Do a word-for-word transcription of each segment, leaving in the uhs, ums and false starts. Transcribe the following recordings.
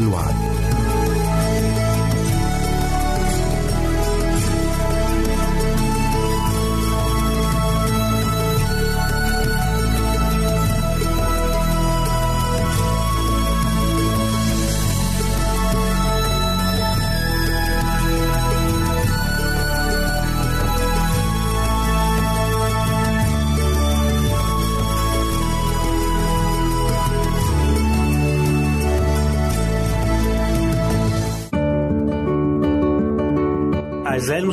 الوعد. أعزائي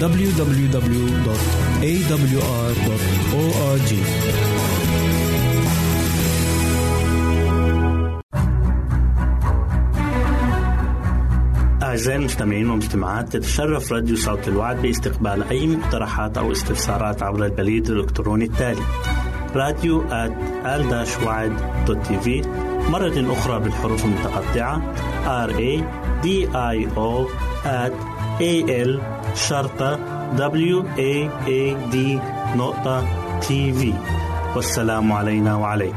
دبليو دبليو دبليو دوت إيه دبليو آر دوت أو آر جي. أعزائي المستمعين والمستمعات، تتشرف راديو صوت الوعد باستقبال أي مقترحات أو استفسارات عبر البريد الإلكتروني التالي راديو آت آل وعد دوت تي في، مرة أخرى بالحروف المتقطعة آر إيه دي آي أو آت إيه إل شرطة واد دوت تي في. والسلام علينا وعليكم.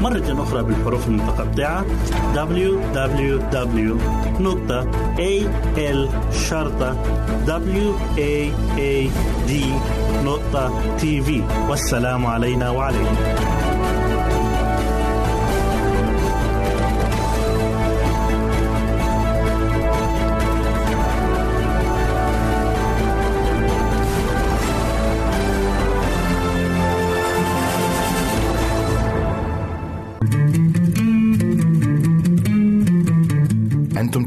مرة أخرى بالحروف المتقطعة دبليو دبليو دبليو دوت إيه إل شرطة واد دوت تي في. والسلام علينا وعليكم. أنتم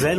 أعزائي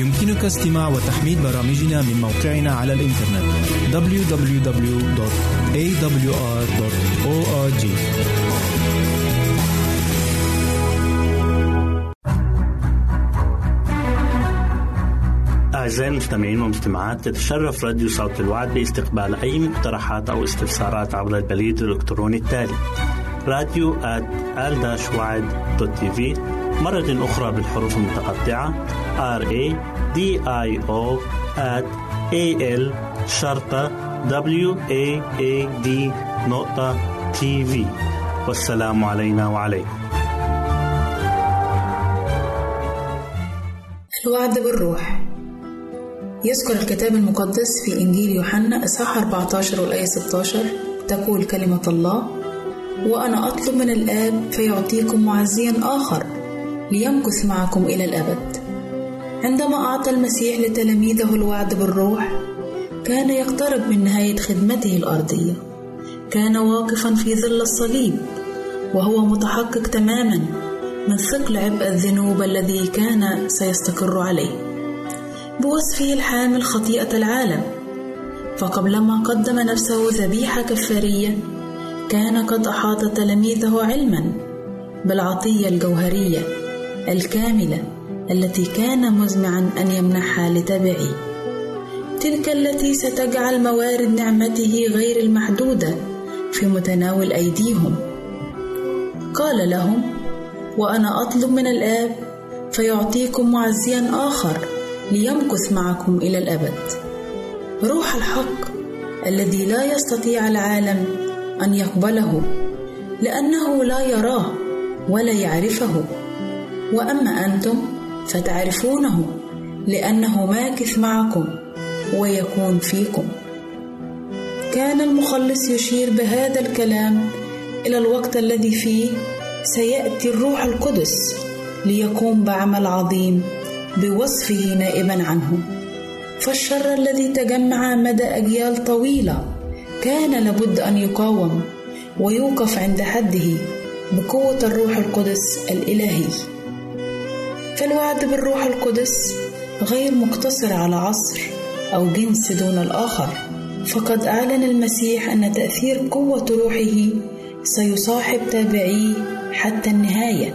يمكنك استماع وتحميل برامجنا من موقعنا على الإنترنت دبليو دبليو دبليو دوت إيه دبليو آر دوت أورج. أعزائي المستمعين والمستمعات، تتشرف راديو صوت الوعد باستقبال أي مقترحات أو استفسارات عبر البريد الإلكتروني التالي راديو آت آل وعد دوت تي في، مرة أخرى بالحروف المتقطعة راديو آت آل شرطة وعد دوت تي في. والسلام علينا وعليكم. الوعد بالروح. يذكر الكتاب المقدس في إنجيل يوحنا إصحاح أربعة عشر والآية ستة عشر تقول كلمة الله: وأنا أطلب من الآب فيعطيكم معزيا آخر ليمكث معكم إلى الأبد. عندما أعطى المسيح لتلاميذه الوعد بالروح، كان يقترب من نهاية خدمته الأرضية. كان واقفا في ظل الصليب وهو متحقق تماما من ثقل عبء الذنوب الذي كان سيستقر عليه بوصفه الحامل خطيئة العالم. فقبلما قدم نفسه ذبيحة كفارية، كان قد أحاط تلاميذه علما بالعطية الجوهرية الكاملة التي كان مزمعا أن يمنحها لتبعي، تلك التي ستجعل موارد نعمته غير المحدودة في متناول أيديهم. قال لهم: وأنا أطلب من الآب فيعطيكم معزيا آخر ليمكث معكم إلى الأبد، روح الحق الذي لا يستطيع العالم أن يقبله لأنه لا يراه ولا يعرفه، وأما أنتم فتعرفونه لأنه ماكث معكم ويكون فيكم. كان المخلص يشير بهذا الكلام إلى الوقت الذي فيه سيأتي الروح القدس ليقوم بعمل عظيم بوصفه نائبا عنه. فالشر الذي تجمع مدى أجيال طويلة كان لابد أن يقاوم ويوقف عند حده بقوة الروح القدس الإلهي. فالوعد بالروح القدس غير مقتصر على عصر أو جنس دون الآخر، فقد أعلن المسيح أن تأثير قوة روحه سيصاحب تابعيه حتى النهاية.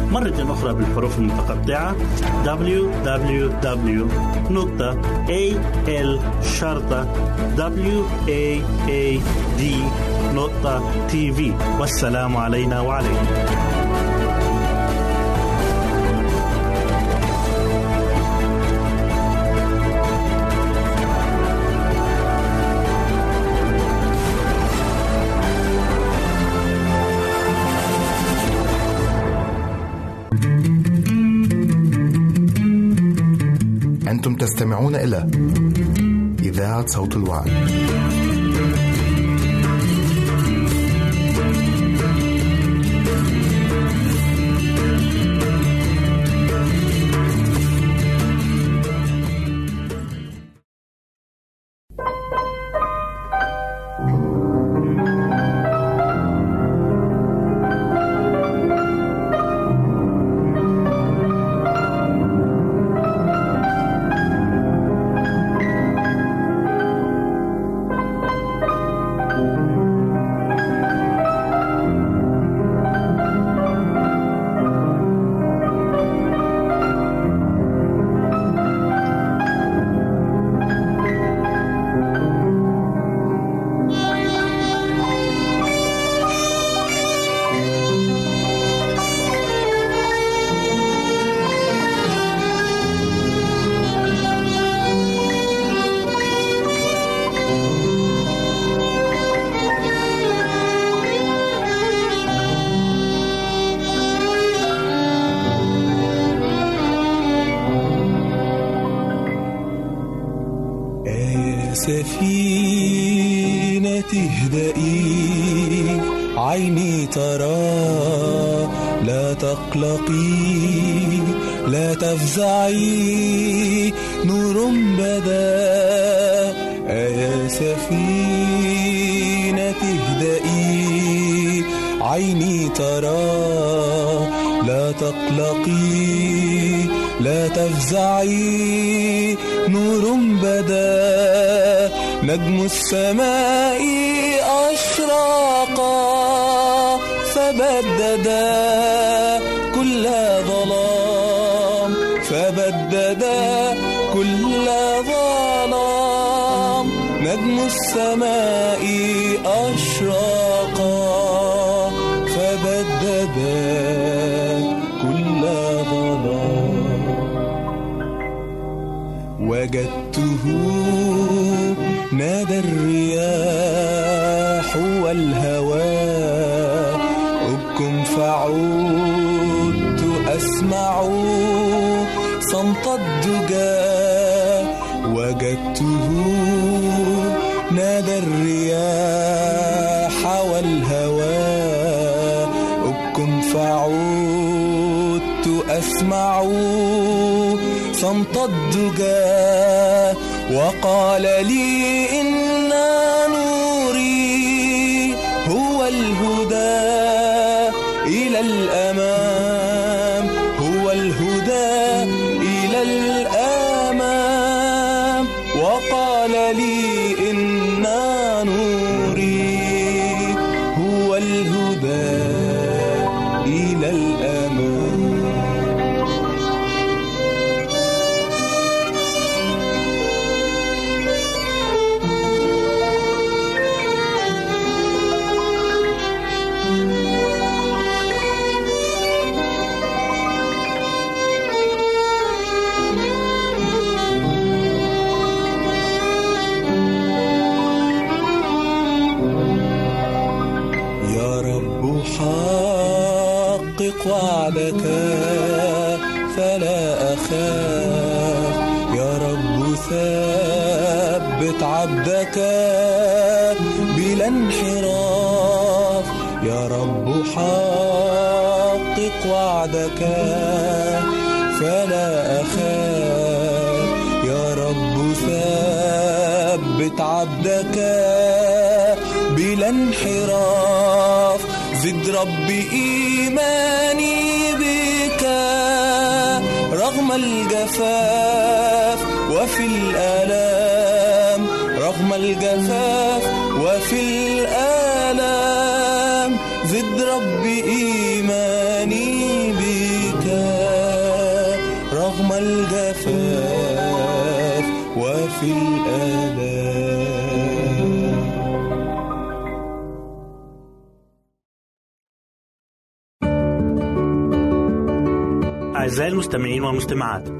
مرة أخرى بالحروف المتقطعة دبليو دبليو دبليو دوت إيه إل شرطة وعد دوت تي في. والسلام علينا وعليكم. أنتم تستمعون إلى إذاعة صوت الوعد. سفينتي اهدئي، عيني ترى، لا تقلقي لا تفزعي، نور بدأ. يا سفينتي اهدئي، عيني ترى، لا تقلقي لا تفزعي، نور بدأ، نجم السماء أشرق فبدد كل ظلام، فبدد كل ظلام، نجم السماء أشرق فبدد وجدته. نادى الرياح والهواء، ابكم فعدت أسمع صمت الدجى. وجدته نادى الرياح والهواء، ابكم فعدت أسمع صمت الدجى، وقال لي إن نوري هو الهدى إلى الأمام، هو الهدى إلى الأمام، وقال لي إن نوري هو الهدى إلى الأمام. حقق وعدك فلا أخاف، يا رب ثبت عبدك بلا انحراف، يا رب حقق وعدك فلا أخاف، يا رب ثبت عبدك بلا انحراف، زد ربي إيماني بك رغم الجفاف وفي الآلام، رغم الجفاف وفي الآلام، زد ربي إيماني بك رغم الجفاف وفي الآلام. أعزائي المستمعين والمستمعات،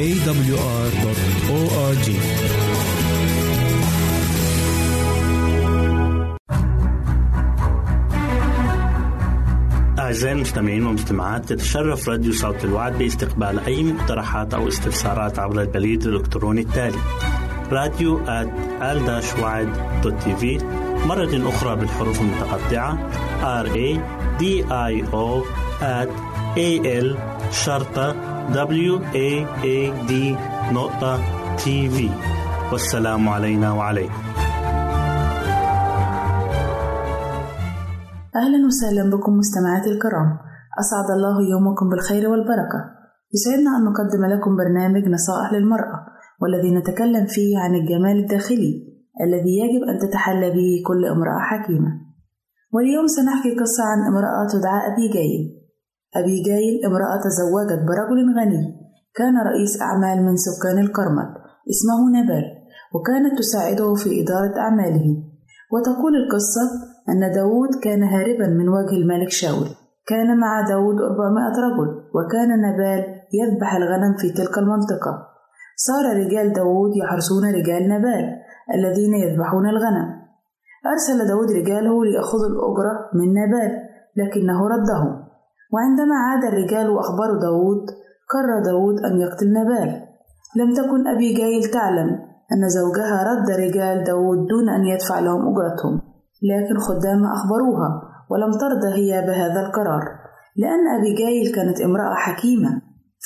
إيه دبليو آر دوت أو آر جي. أعزائي المستمعين ومستمعات، تتشرف راديو صوت الوعد باستقبال أي مقترحات أو استفسارات عبر البريد الإلكتروني التالي راديو آت آل وعد دوت تي في، مرة أخرى بالحروف المتقطعة راديو آت آل شرطة وعد نقطة تي في. والسلام علينا وعليكم. أهلا وسهلا بكم مستمعاتي الكرام، أسعد الله يومكم بالخير والبركة. يسعدنا أن نقدم لكم برنامج نصائح للمرأة، والذي نتكلم فيه عن الجمال الداخلي الذي يجب أن تتحلى به كل امرأة حكيمة. واليوم سنحكي قصة عن امرأة تدعى أبيجايل. أبيجايل امرأة تزوجت برجل غني، كان رئيس أعمال من سكان الكرمل اسمه نبال، وكانت تساعده في إدارة أعماله. وتقول القصة أن داود كان هاربا من وجه الملك شاول. كان مع داود أربعمائة رجل، وكان نبال يذبح الغنم في تلك المنطقة. صار رجال داود يحرسون رجال نبال الذين يذبحون الغنم. أرسل داود رجاله ليأخذوا الأجرة من نبال، لكنه ردهم. وعندما عاد الرجال وأخبروا داود، قرر داود أن يقتل نبال. لم تكن أبيجايل تعلم أن زوجها رد رجال داود دون أن يدفع لهم أجرتهم، لكن خدامها أخبروها، ولم ترضى هي بهذا القرار، لأن أبيجايل كانت امرأة حكيمة.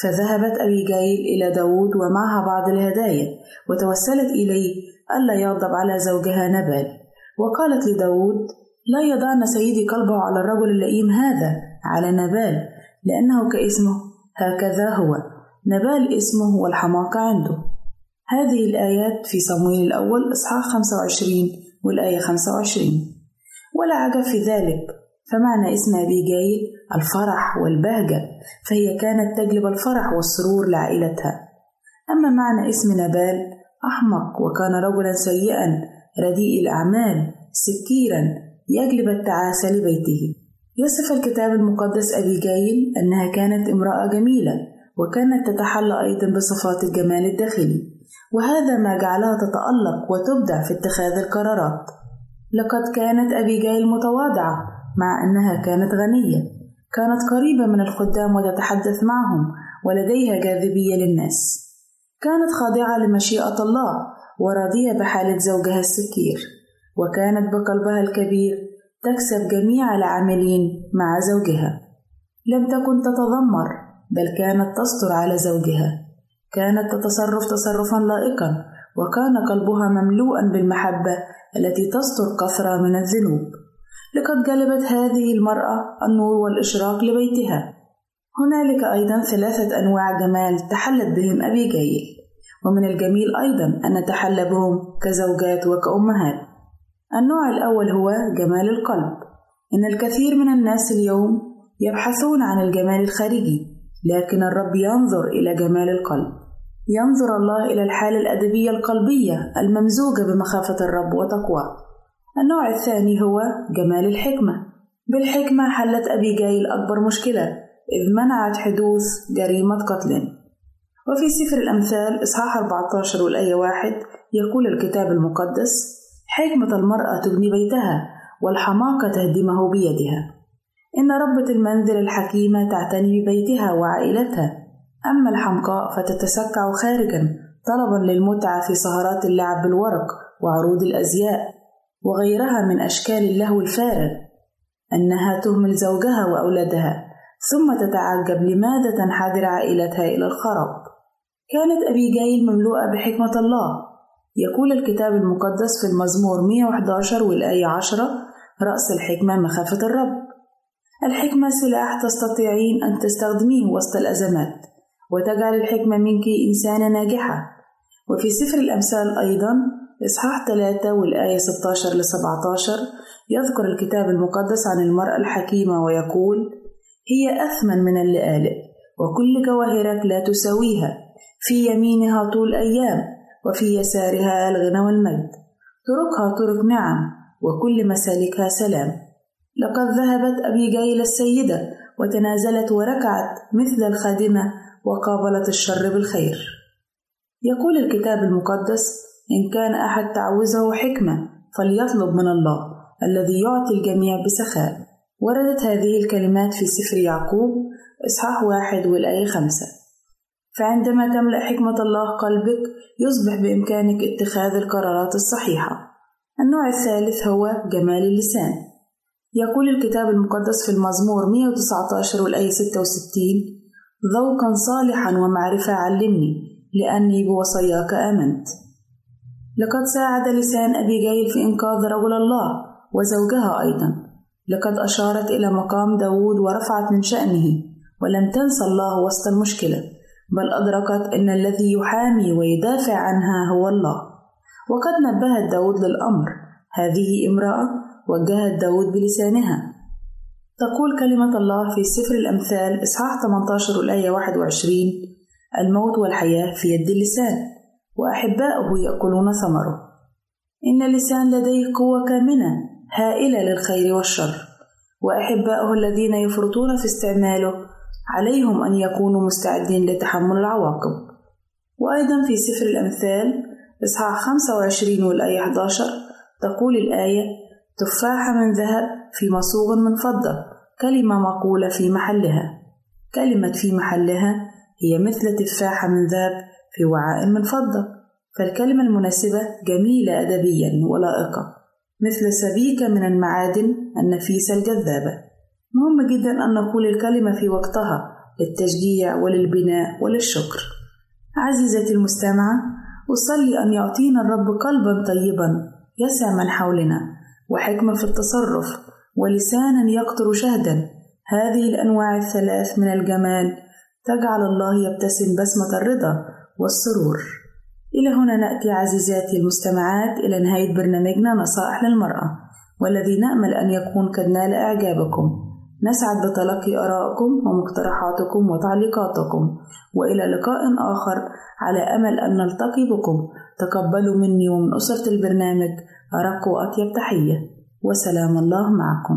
فذهبت أبيجايل إلى داود ومعها بعض الهدايا، وتوسلت إليه ألا يغضب على زوجها نبال، وقالت لداود: لا يضعن سيدي قلبه على الرجل اللئيم هذا، على نبال، لأنه كاسمه هكذا هو، نبال اسمه والحماقة عنده. هذه الآيات في صموئيل الأول إصحاح خمسة وعشرين والآية خمسة وعشرين. ولا عجب في ذلك، فمعنى اسم أبيجايل الفرح والبهجة، فهي كانت تجلب الفرح والسرور لعائلتها. أما معنى اسم نبال أحمق، وكان رجلا سيئا رديء الأعمال سكيرا يجلب التعاسة لبيته. يصف الكتاب المقدس أبيجايل أنها كانت امرأة جميلة، وكانت تتحلى أيضا بصفات الجمال الداخلي، وهذا ما جعلها تتألق وتبدع في اتخاذ القرارات. لقد كانت أبيجايل متواضعة مع أنها كانت غنية، كانت قريبة من الخدام وتتحدث معهم، ولديها جاذبية للناس. كانت خاضعة لمشيئة الله وراضية بحالة زوجها السكير، وكانت بقلبها الكبير تكسب جميع العاملين مع زوجها. لم تكن تتذمر، بل كانت تستر على زوجها. كانت تتصرف تصرفا لائقا، وكان قلبها مملوءا بالمحبة التي تستر كثرة من الذنوب. لقد جلبت هذه المرأة النور والإشراق لبيتها. هنالك أيضا ثلاثة أنواع جمال تحلت بهم أبيجايل، ومن الجميل أيضا أن نتحلى بهم كزوجات وكأمهات. النوع الأول هو جمال القلب. إن الكثير من الناس اليوم يبحثون عن الجمال الخارجي، لكن الرب ينظر إلى جمال القلب. ينظر الله إلى الحالة الأدبية القلبية الممزوجة بمخافة الرب وتقواه. النوع الثاني هو جمال الحكمة. بالحكمة حلت أبيجايل أكبر مشكلة، إذ منعت حدوث جريمة قتل. وفي سفر الأمثال إصحاح أربعة عشر والآية واحد يقول الكتاب المقدس: حكمة المرأة تبني بيتها، والحماقة تهدمه بيدها. إن ربة المنزل الحكيمة تعتني ببيتها وعائلتها، أما الحمقاء فتتسكع خارجا طلبا للمتعة في سهرات اللعب بالورق وعروض الأزياء وغيرها من أشكال اللهو الفارغ. أنها تهمل زوجها وأولادها، ثم تتعجب لماذا تنحدر عائلتها إلى الخراب. كانت أبيجايل مملوءة بحكمة الله. يقول الكتاب المقدس في المزمور مئة وأحد عشر والآية عشرة: رأس الحكمة مخافة الرب. الحكمة سلاح تستطيعين أن تستخدميه وسط الأزمات، وتجعل الحكمة منك إنسانة ناجحة. وفي سفر الأمثال أيضا إصحاح ثلاثة والآية ستة عشر ل سبعة عشر يذكر الكتاب المقدس عن المرأة الحكيمة ويقول: هي أثمن من اللآلئ، وكل جواهرك لا تساويها. في يمينها طول أيام، وفي يسارها الغنى والمجد. طرقها طرق نعم، وكل مسالكها سلام. لقد ذهبت أبيجايل السيدة وتنازلت وركعت مثل الخادمة وقابلت الشر بالخير. يقول الكتاب المقدس: إن كان أحد تعوزه حكمة فليطلب من الله الذي يعطي الجميع بسخاء. وردت هذه الكلمات في سفر يعقوب إصحاح واحد والآية خمسة. فعندما تملأ حكمة الله قلبك يصبح بإمكانك اتخاذ القرارات الصحيحة. النوع الثالث هو جمال اللسان. يقول الكتاب المقدس في المزمور مئة وتسعة عشر والآية ستة وستين: ذوقا صالحا ومعرفة علمني لأني بوصاياك آمنت. لقد ساعد لسان أبيجايل في إنقاذ رجل الله وزوجها أيضا. لقد أشارت إلى مقام داود ورفعت من شأنه، ولم تنسى الله وسط المشكلة، بل أدركت أن الذي يحامي ويدافع عنها هو الله. وقد نبهت داود للأمر. هذه امرأة وجهت داود بلسانها. تقول كلمة الله في سفر الأمثال إصحاح ثمانية عشر والآية واحد وعشرين: الموت والحياة في يد اللسان، وأحباؤه يأكلون ثمره. إن اللسان لديه قوة كامنة هائلة للخير والشر، وأحباؤه الذين يفرطون في استعماله عليهم أن يكونوا مستعدين لتحمل العواقب. وأيضا في سفر الأمثال إصحاح خمسة وعشرين والآية أحد عشر تقول الآية: تفاحة من ذهب في مصوغ من فضة، كلمة مقولة في محلها. كلمة في محلها هي مثل تفاحة من ذهب في وعاء من فضة، فالكلمة المناسبة جميلة أدبيا ولائقة، مثل سبيكة من المعادن النفيسة الجذابة. مهم جدا أن نقول الكلمة في وقتها للتشجيع وللبناء وللشكر. عزيزتي المستمعة، أصلي أن يعطينا الرب قلبا طيبا يسع من حولنا، وحكمة في التصرف، ولسانا يقطر شهدا. هذه الأنواع الثلاث من الجمال تجعل الله يبتسم بسمة الرضا والسرور. إلى هنا نأتي عزيزاتي المستمعات إلى نهاية برنامجنا نصائح للمرأة، والذي نأمل أن يكون قد نال إعجابكم. نسعد بتلقي آرائكم ومقترحاتكم وتعليقاتكم، وإلى لقاء آخر على أمل أن نلتقي بكم. تقبلوا مني ومن أسرة البرنامج أرق وأطيب تحية، وسلام الله معكم.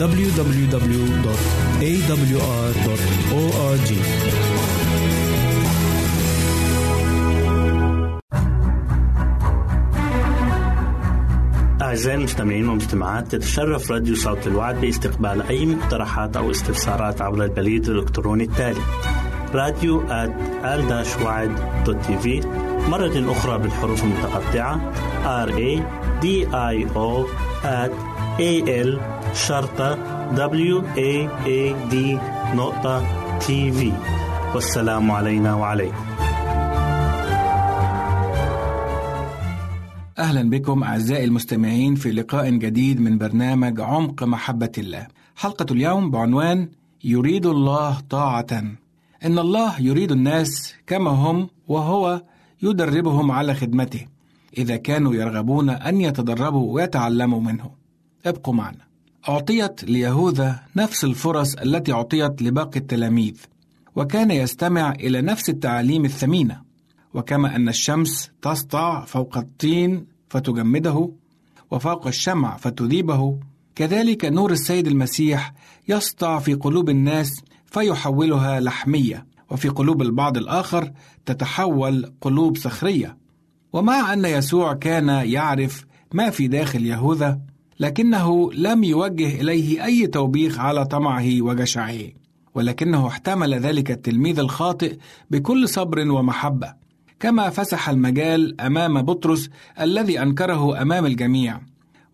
دبليو دبليو دبليو دوت إيه دبليو آر دوت أو آر جي. أعزائي المستمعين والمستمعات، تتشرف راديو صوت الوعد باستقبال أي مقترحات أو استفسارات عبر البريد الإلكتروني التالي راديو آت آل وعد دوت تي في، مرة أخرى بالحروف المتقطعة آر إيه دي آي أو آت إيه إل شرطة دبليو إيه إيه دي نقطة تي في. والسلام علينا وعليكم. أهلا بكم أعزائي المستمعين في لقاء جديد من برنامج عمق محبة الله. حلقة اليوم بعنوان يريد الله طاعة. إن الله يريد الناس كما هم، وهو يدربهم على خدمته إذا كانوا يرغبون أن يتدربوا ويتعلموا منه. ابقوا معنا. أعطيت ليهوذا نفس الفرص التي أعطيت لباقي التلاميذ، وكان يستمع إلى نفس التعاليم الثمينة. وكما أن الشمس تسطع فوق الطين فتجمده، وفوق الشمع فتذيبه، كذلك نور السيد المسيح يسطع في قلوب الناس فيحولها لحمية، وفي قلوب البعض الآخر تتحول قلوب صخرية. ومع أن يسوع كان يعرف ما في داخل يهوذا، لكنه لم يوجه إليه أي توبيخ على طمعه وجشعه، ولكنه احتمل ذلك التلميذ الخاطئ بكل صبر ومحبة، كما فسح المجال أمام بطرس الذي أنكره أمام الجميع،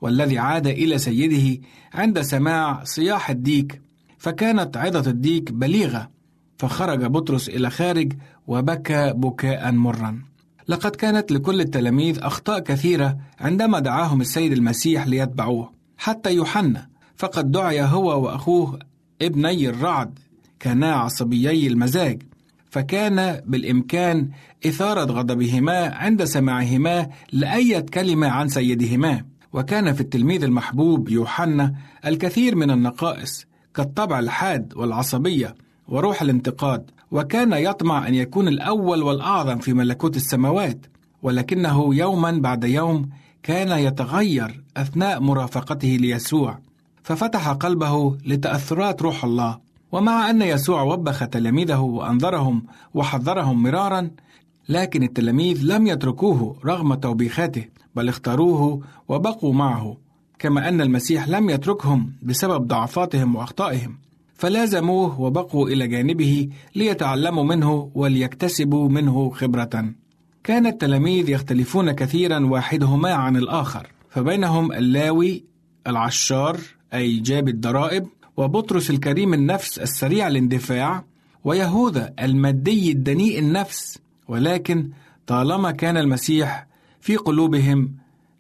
والذي عاد إلى سيده عند سماع صياح الديك، فكانت عظة الديك بليغة، فخرج بطرس إلى خارج وبكى بكاء مرا. لقد كانت لكل التلاميذ أخطاء كثيرة عندما دعاهم السيد المسيح ليتبعوه، حتى يوحنا، فقد دعي هو وأخوه ابني الرعد، كانا عصبيي المزاج، فكان بالإمكان إثارة غضبهما عند سماعهما لأي كلمة عن سيدهما. وكان في التلميذ المحبوب يوحنا الكثير من النقائص، كالطبع الحاد والعصبية وروح الانتقاد، وكان يطمع أن يكون الأول والأعظم في ملكوت السماوات، ولكنه يوما بعد يوم كان يتغير أثناء مرافقته ليسوع، ففتح قلبه لتأثرات روح الله. ومع أن يسوع وبخ تلاميذه وأنذرهم وحذرهم مرارا، لكن التلاميذ لم يتركوه رغم توبيخاته، بل اختاروه وبقوا معه، كما أن المسيح لم يتركهم بسبب ضعفاتهم وأخطائهم، فلازموه وبقوا إلى جانبه ليتعلموا منه وليكتسبوا منه خبرة. كان التلاميذ يختلفون كثيرا واحدهما عن الآخر، فبينهم اللاوي العشار أي جاب الضرائب، وبطرس الكريم النفس السريع الاندفاع، ويهوذا المادي الدنيء النفس. ولكن طالما كان المسيح في قلوبهم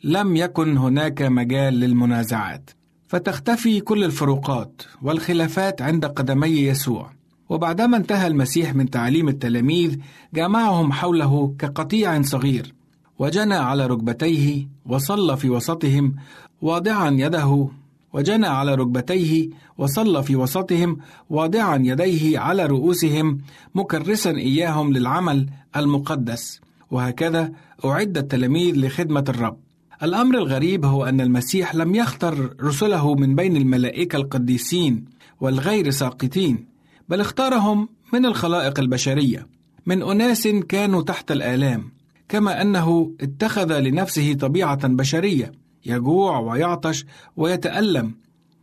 لم يكن هناك مجال للمنازعات، فتختفي كل الفروقات والخلافات عند قدمي يسوع. وبعدما انتهى المسيح من تعليم التلاميذ جمعهم حوله كقطيع صغير، وجنى على ركبتيه وصلى في وسطهم واضعا يده وجنى على ركبتيه وصلى في وسطهم واضعا يديه على رؤوسهم مكرسا إياهم للعمل المقدس. وهكذا أعد التلاميذ لخدمة الرب. الأمر الغريب هو أن المسيح لم يختر رسله من بين الملائكة القديسين والغير ساقطين، بل اختارهم من الخلائق البشرية، من أناس كانوا تحت الآلام، كما أنه اتخذ لنفسه طبيعة بشرية، يجوع ويعطش ويتألم،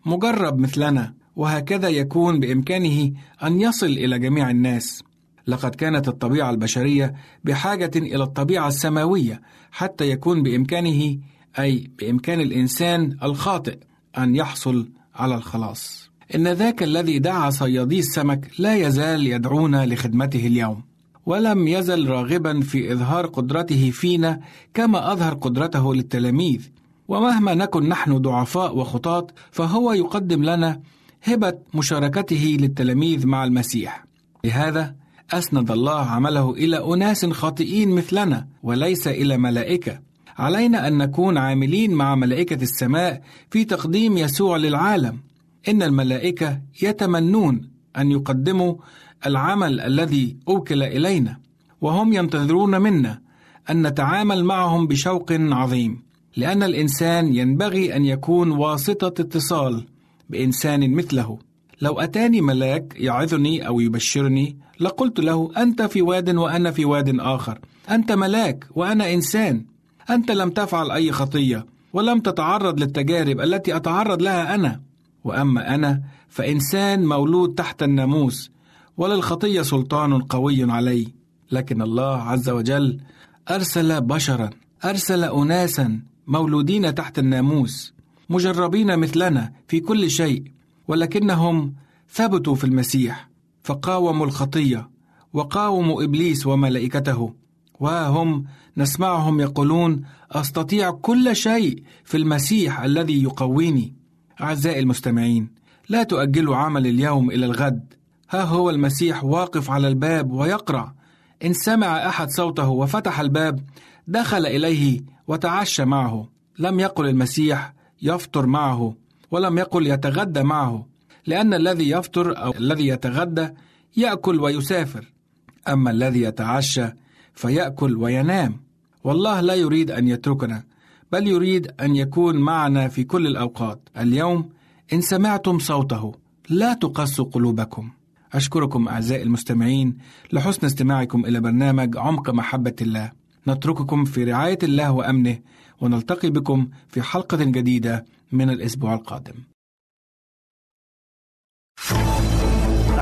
مجرب مثلنا، وهكذا يكون بإمكانه أن يصل إلى جميع الناس. لقد كانت الطبيعة البشرية بحاجة إلى الطبيعة السماوية حتى يكون بإمكانه، أي بإمكان الإنسان الخاطئ، أن يحصل على الخلاص. إن ذاك الذي دعا صيادي السمك لا يزال يدعونا لخدمته اليوم، ولم يزل راغبا في إظهار قدرته فينا كما أظهر قدرته للتلاميذ. ومهما نكن نحن ضعفاء وخطاة، فهو يقدم لنا هبة مشاركته للتلاميذ مع المسيح. لهذا أسند الله عمله إلى أناس خاطئين مثلنا وليس إلى ملائكة. علينا أن نكون عاملين مع ملائكة السماء في تقديم يسوع للعالم. إن الملائكة يتمنون أن يقدموا العمل الذي أوكل إلينا، وهم ينتظرون منا أن نتعامل معهم بشوق عظيم، لأن الإنسان ينبغي أن يكون واسطة اتصال بإنسان مثله. لو أتاني ملاك يعظني أو يبشرني لقلت له: أنت في واد وأنا في واد آخر، أنت ملاك وأنا إنسان، أنت لم تفعل أي خطية ولم تتعرض للتجارب التي أتعرض لها أنا، وأما أنا فإنسان مولود تحت الناموس وللخطية سلطان قوي علي. لكن الله عز وجل أرسل بشرا، أرسل أناسا مولودين تحت الناموس، مجربين مثلنا في كل شيء، ولكنهم ثبتوا في المسيح، فقاوموا الخطية وقاوموا إبليس وملائكته، وهم نسمعهم يقولون: أستطيع كل شيء في المسيح الذي يقويني. أعزائي المستمعين، لا تؤجلوا عمل اليوم إلى الغد. ها هو المسيح واقف على الباب ويقرع. إن سمع أحد صوته وفتح الباب دخل إليه وتعشى معه. لم يقل المسيح يفطر معه، ولم يقل يتغدى معه، لأن الذي يفطر أو الذي يتغدى يأكل ويسافر، أما الذي يتعشى فيأكل وينام. والله لا يريد أن يتركنا، بل يريد أن يكون معنا في كل الأوقات. اليوم إن سمعتم صوته لا تقسوا قلوبكم. أشكركم أعزائي المستمعين لحسن استماعكم إلى برنامج عمق محبة الله. نترككم في رعاية الله وأمنه، ونلتقي بكم في حلقة جديدة من الأسبوع القادم.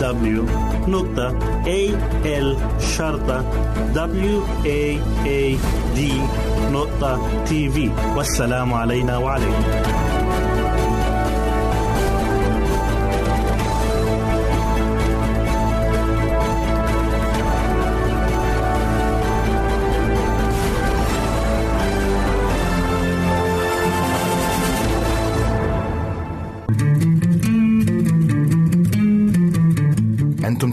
دبليو دوت إيه إل شرطة واد دوت تي في. والسلام علينا وعليكم. أنتم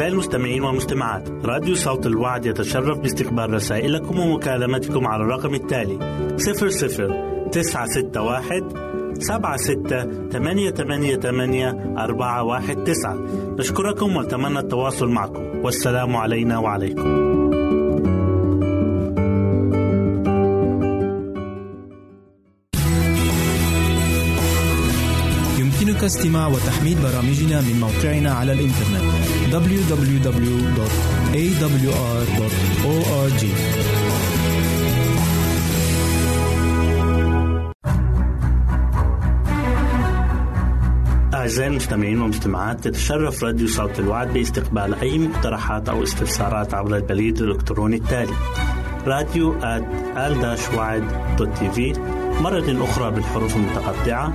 أعزائي المستمعين والمستمعات، راديو صوت الوعد يتشرف باستقبال رسائلكم ومكالمتكم على الرقم التالي صفر صفر تسعة ستة واحد سبعة ستة ثمانية ثمانية ثمانية أربعة واحد تسعة. نشكركم ونتمنى التواصل معكم، والسلام علينا وعليكم. يمكنك استماع وتحميل برامجنا من موقعنا على الإنترنت دبليو دبليو دبليو دوت إيه دبليو آر دوت أو آر جي. أعزائي المستمعين والمستمعات، تتشرف راديو صوت الوعد باستقبال أي مقترحات أو استفسارات عبر البريد الإلكتروني التالي راديو آت آل وعد دوت تي في، مرة أخرى بالحروف المتقطعة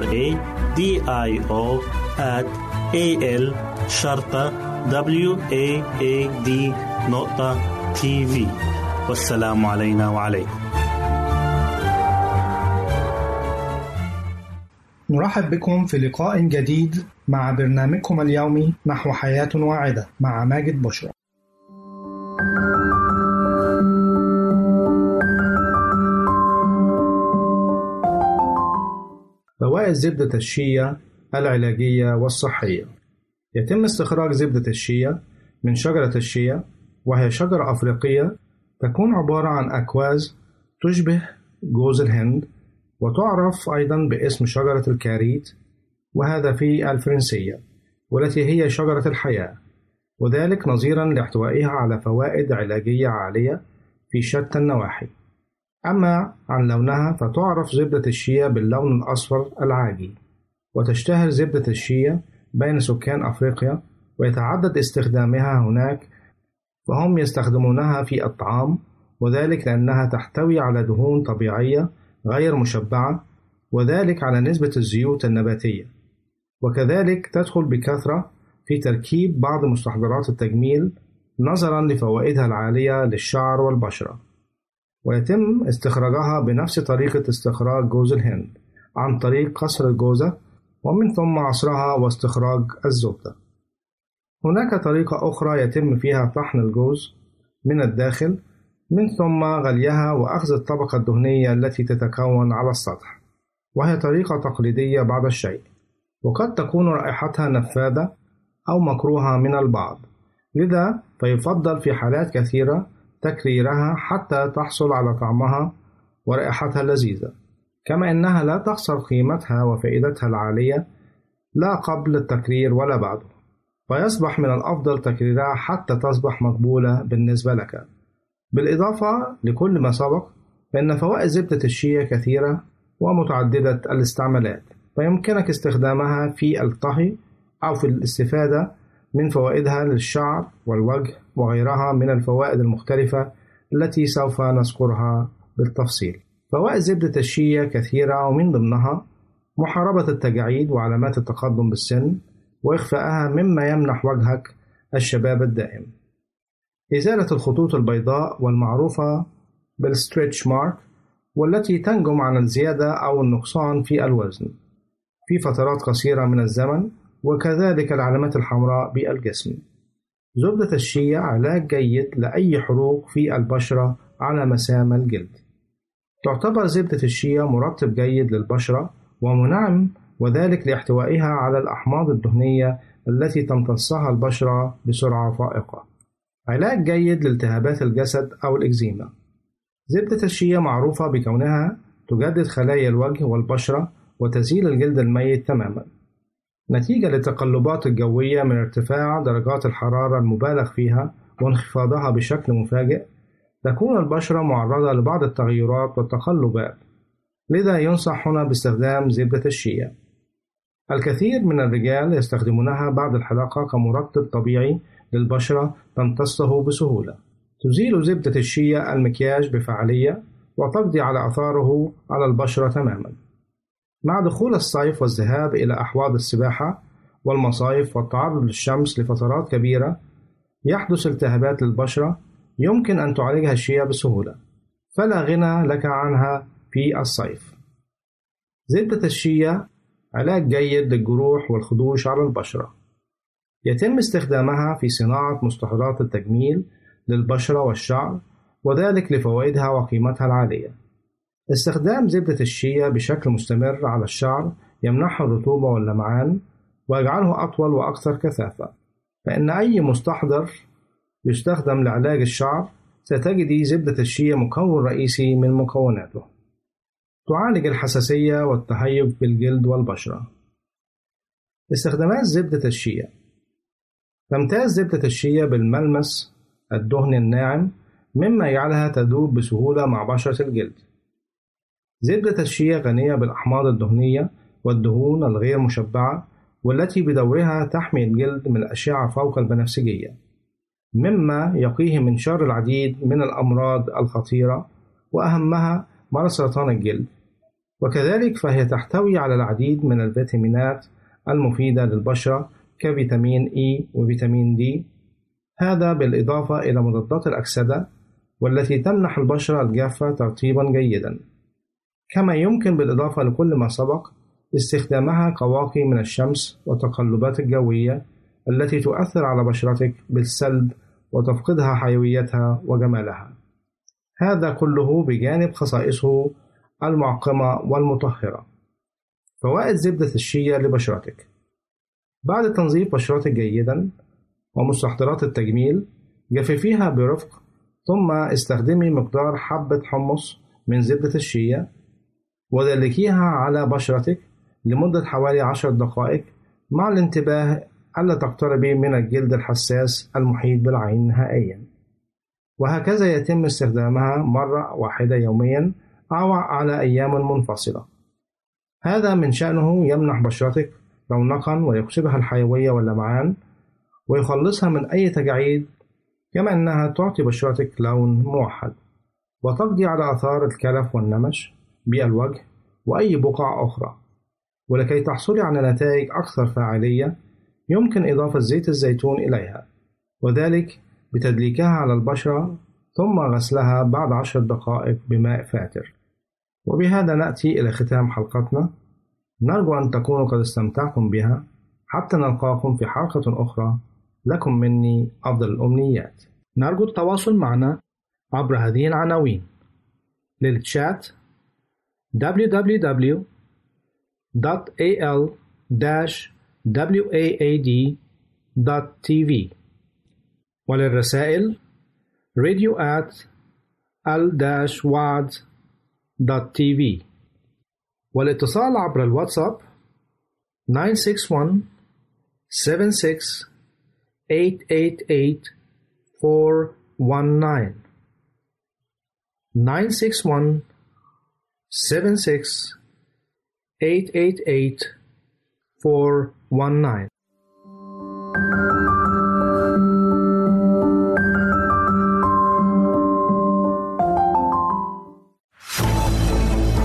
راديو آت آل شرطة وعد دوت تي في. والسلام علينا وعليكم. نرحب بكم في لقاء جديد مع برنامجكم اليومي نحو حياة واعدة مع ماجد بشرى. فوائد زبدة الشيا العلاجية والصحية. يتم استخراج زبدة الشيا من شجرة الشيا، وهي شجرة أفريقية تكون عبارة عن أكواز تشبه جوز الهند، وتعرف أيضا باسم شجرة الكاريت، وهذا في الفرنسية، والتي هي شجرة الحياة، وذلك نظيرا لاحتوائها على فوائد علاجية عالية في شتى النواحي. أما عن لونها، فتعرف زبدة الشيا باللون الأصفر العاجي، وتشتهر زبدة الشيا بين سكان أفريقيا، ويتعدد استخدامها هناك، فهم يستخدمونها في الطعام، وذلك لأنها تحتوي على دهون طبيعية غير مشبعة، وذلك على نسبة الزيوت النباتية، وكذلك تدخل بكثرة في تركيب بعض مستحضرات التجميل نظرا لفوائدها العالية للشعر والبشرة. ويتم استخراجها بنفس طريقة استخراج جوز الهند، عن طريق قصر الجوزة ومن ثم عصرها واستخراج الزبدة. هناك طريقة أخرى يتم فيها طحن الجوز من الداخل، من ثم غليها وأخذ الطبقة الدهنية التي تتكون على السطح، وهي طريقة تقليدية بعض الشيء، وقد تكون رائحتها نفاذة أو مكروهة من البعض، لذا فيفضل في حالات كثيرة تكريرها حتى تحصل على طعمها ورائحتها اللذيذة، كما أنها لا تخسر قيمتها وفائدتها العالية لا قبل التكرير ولا بعده، فيصبح من الأفضل تكريرها حتى تصبح مقبولة بالنسبة لك. بالإضافة لكل ما سبق، فإن فوائد زبدة الشيا كثيرة ومتعددة الاستعمالات، فيمكنك استخدامها في الطهي أو في الاستفادة من فوائدها للشعر والوجه وغيرها من الفوائد المختلفة التي سوف نذكرها بالتفصيل. فوائد زبدة الشيا كثيرة، ومن ضمنها محاربة التجاعيد وعلامات التقدم بالسن وإخفائها مما يمنح وجهك الشباب الدائم، إزالة الخطوط البيضاء والمعروفة بالستريتش مارك، والتي تنجم عن الزيادة أو النقصان في الوزن في فترات قصيرة من الزمن، وكذلك العلامات الحمراء بالجسم. زبدة الشيا علاج جيد لأي حروق في البشرة على مسام الجلد. تعتبر زبدة الشيا مرطب جيد للبشرة ومنعم، وذلك لاحتوائها على الأحماض الدهنية التي تمتصها البشرة بسرعة فائقة. علاج جيد لالتهابات الجسد أو الإكزيما. زبدة الشيا معروفة بكونها تجدد خلايا الوجه والبشرة وتزيل الجلد الميت تماما، نتيجة للتقلبات الجوية من ارتفاع درجات الحرارة المبالغ فيها وانخفاضها بشكل مفاجئ. تكون البشرة معرضة لبعض التغيرات والتقلبات، لذا ينصح هنا باستخدام زبدة الشيا. الكثير من الرجال يستخدمونها بعد الحلاقة كمرطب طبيعي للبشرة تمتصه بسهولة. تزيل زبدة الشيا المكياج بفعالية وتقضي على آثاره على البشرة تماما. مع دخول الصيف والذهاب إلى أحواض السباحة والمصايف والتعرض للشمس لفترات كبيرة، يحدث التهابات للبشرة يمكن أن تعالجها الشيا بسهولة، فلا غنى لك عنها في الصيف. زبدة الشيا علاج جيد للجروح والخدوش على البشرة. يتم استخدامها في صناعة مستحضرات التجميل للبشرة والشعر، وذلك لفوائدها وقيمتها العالية. استخدام زبدة الشيا بشكل مستمر على الشعر يمنحه الرطوبة واللمعان ويجعله أطول وأكثر كثافة، فإن أي مستحضر يستخدم لعلاج الشعر ستجد زبدة الشيا مكون رئيسي من مكوناته. تعالج الحساسية والتهيج بالجلد والبشرة. استخدامات زبدة الشيا: تمتاز زبدة الشيا بالملمس الدهني الناعم، مما يجعلها تذوب بسهولة مع بشرة الجلد. زبدة الشيا غنية بالأحماض الدهنية والدهون الغير مشبعة، والتي بدورها تحمي الجلد من الأشعة فوق البنفسجية، مما يقيه من شر العديد من الأمراض الخطيرة وأهمها مرض سرطان الجلد، وكذلك فهي تحتوي على العديد من الفيتامينات المفيدة للبشرة كفيتامين إي وفيتامين دي، هذا بالإضافة إلى مضادات الأكسدة والتي تمنح البشرة الجافة ترطيبا جيدا. كما يمكن بالإضافة لكل ما سبق استخدامها كواقي من الشمس وتقلبات الجوية التي تؤثر على بشرتك بالسلب وتفقدها حيويتها وجمالها، هذا كله بجانب خصائصه المعقمة والمطهرة. فوائد زبدة الشيا لبشرتك: بعد تنظيف بشرتك جيدا ومستحضرات التجميل، جففيها برفق، ثم استخدمي مقدار حبة حمص من زبدة الشيا ودلكيها على بشرتك لمدة حوالي عشر دقائق، مع الانتباه ألا تقتربي من الجلد الحساس المحيط بالعين نهائيا. وهكذا يتم استخدامها مرة واحدة يوميا أو على أيام منفصلة، هذا من شأنه يمنح بشرتك رونقا ويكسبها الحيوية واللمعان ويخلصها من أي تجاعيد، كما أنها تعطي بشرتك لون موحد وتقضي على آثار الكلف والنمش بالوجه وأي بقع أخرى. ولكي تحصلي على نتائج أكثر فاعلية يمكن إضافة زيت الزيتون إليها، وذلك بتدليكها على البشرة ثم غسلها بعد عشر دقائق بماء فاتر. وبهذا نأتي إلى ختام حلقتنا، نرجو أن تكونوا قد استمتعتم بها، حتى نلقاكم في حلقة أخرى. لكم مني أفضل الأمنيات. نرجو التواصل معنا عبر هذه العناوين: للتشات دبليو دبليو دبليو دوت إيه إل داش دبليو إيه إيه دي دوت تي في، وللرسائل راديو آت آل واد دوت تي في، والاتصال عبر الواتساب ناين سيكس ون سفن سيكس إيت إيت إيت فور ون ناين ناين سيكس ون سفن سيكس إيت إيت إيت فور ون ناين.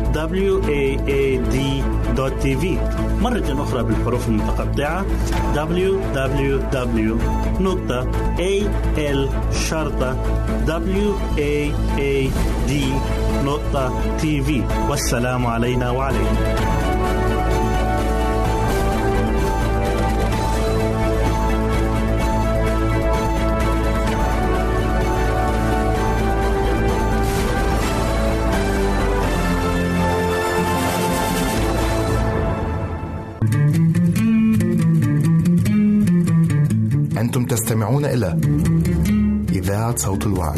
واد دوت تي في، مرة أخرى بالحروف المتقطعة دبليو دبليو دبليو دوت إيه إل واد دوت تي في. والسلام علينا وعليكم. أنتم تستمعون إلى إذاعة صوت الوعد.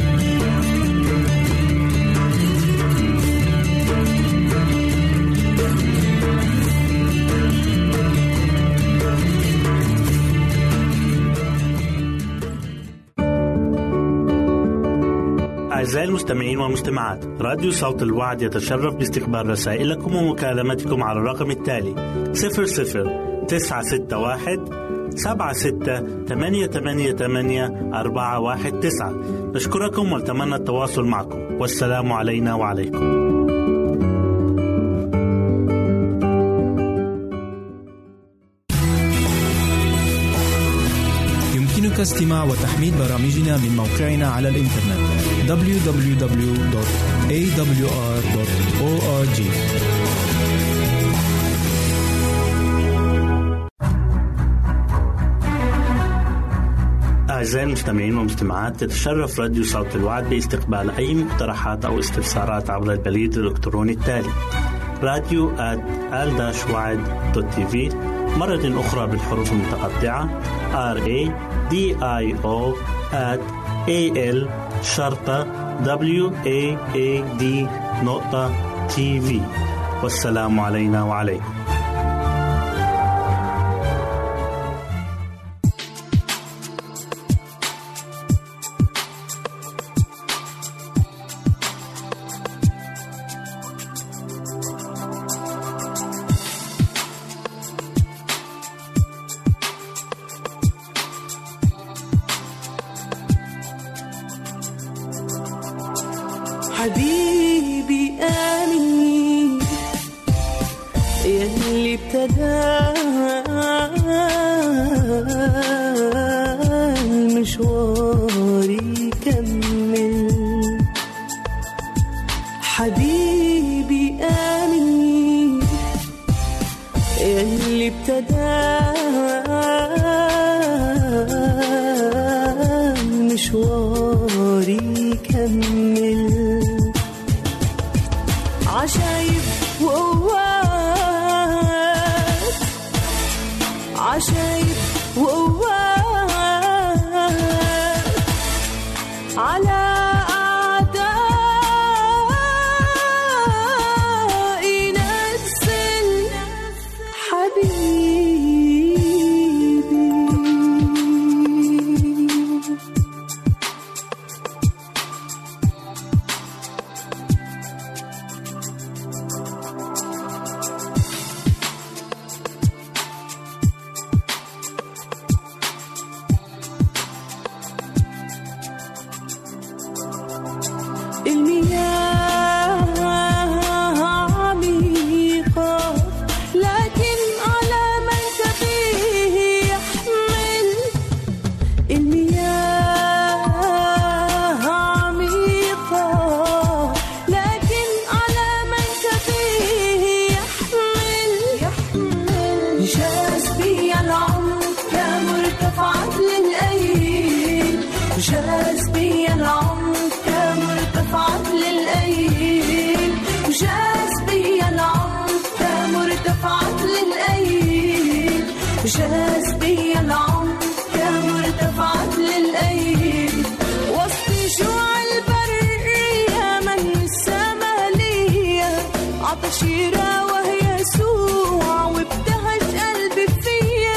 أعزائي المستمعين والمستمعات، راديو صوت الوعد يتشرف باستقبال رسائلكم ومكالمتكم على الرقم التالي صفر صفر تسعة ستة واحد سبعة ستة ثمانية ثمانية ثمانية أربعة واحد تسعة. نشكركم ونتمنى التواصل معكم، والسلام علينا وعليكم. يمكنك استماع وتحميل برامجنا من موقعنا على الإنترنت دبليو دبليو دبليو دوت إيه دبليو آر دوت أو آر جي. أعزائي المستمعين والمستمعات، تتشرف راديو صوت الوعد باستقبال أي مقترحات أو استفسارات عبر البريد الإلكتروني التالي راديو آت آل وعد دوت تي في، مرة أخرى بالحروف المتقطعة راديو آت آل شرطة وعد دوت تي في. والسلام علينا وعليكم. حبيبي آمني يلي ابتدى مشواري كمل. حبيبي آمني يلي ابتدى مشواري كمل. عجايب وقوات، عجايب وقوات على أعدائي نزل حبيبي. حبيبي آمين يلي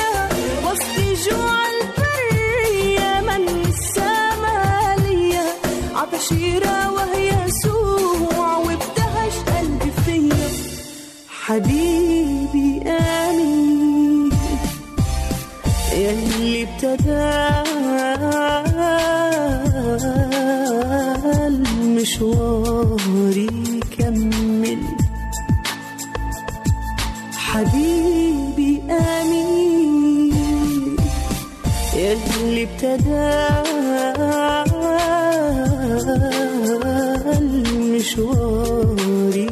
ابتدى مشواري كمل. حبيبي آمين يلي ابتدى مشواري.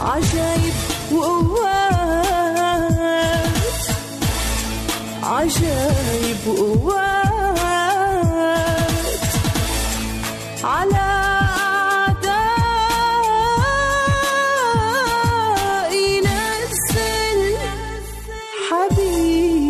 عجايب وقوات، عجايب وقوات على أعدائي نزل حبيبي.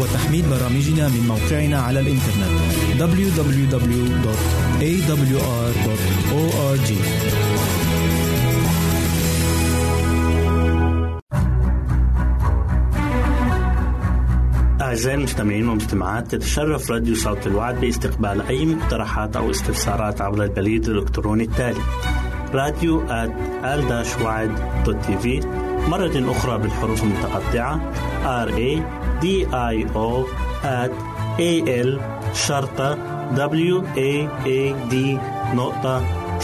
وتحميل برامجنا من موقعنا على الإنترنت دبليو دبليو دبليو دوت إيه دبليو آر دوت أو آر جي. أعزائي المستمعين والمستمعات، تتشرف راديو صوت الوعد باستقبال أي مقترحات أو استفسارات عبر البريد الإلكتروني التالي راديو آت آل وعد دوت تي في، مرة أخرى بالحروف المتقطعة راديو آت آل شرطة وعد دوت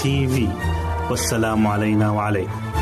تي في. والسلام علينا وعليكم.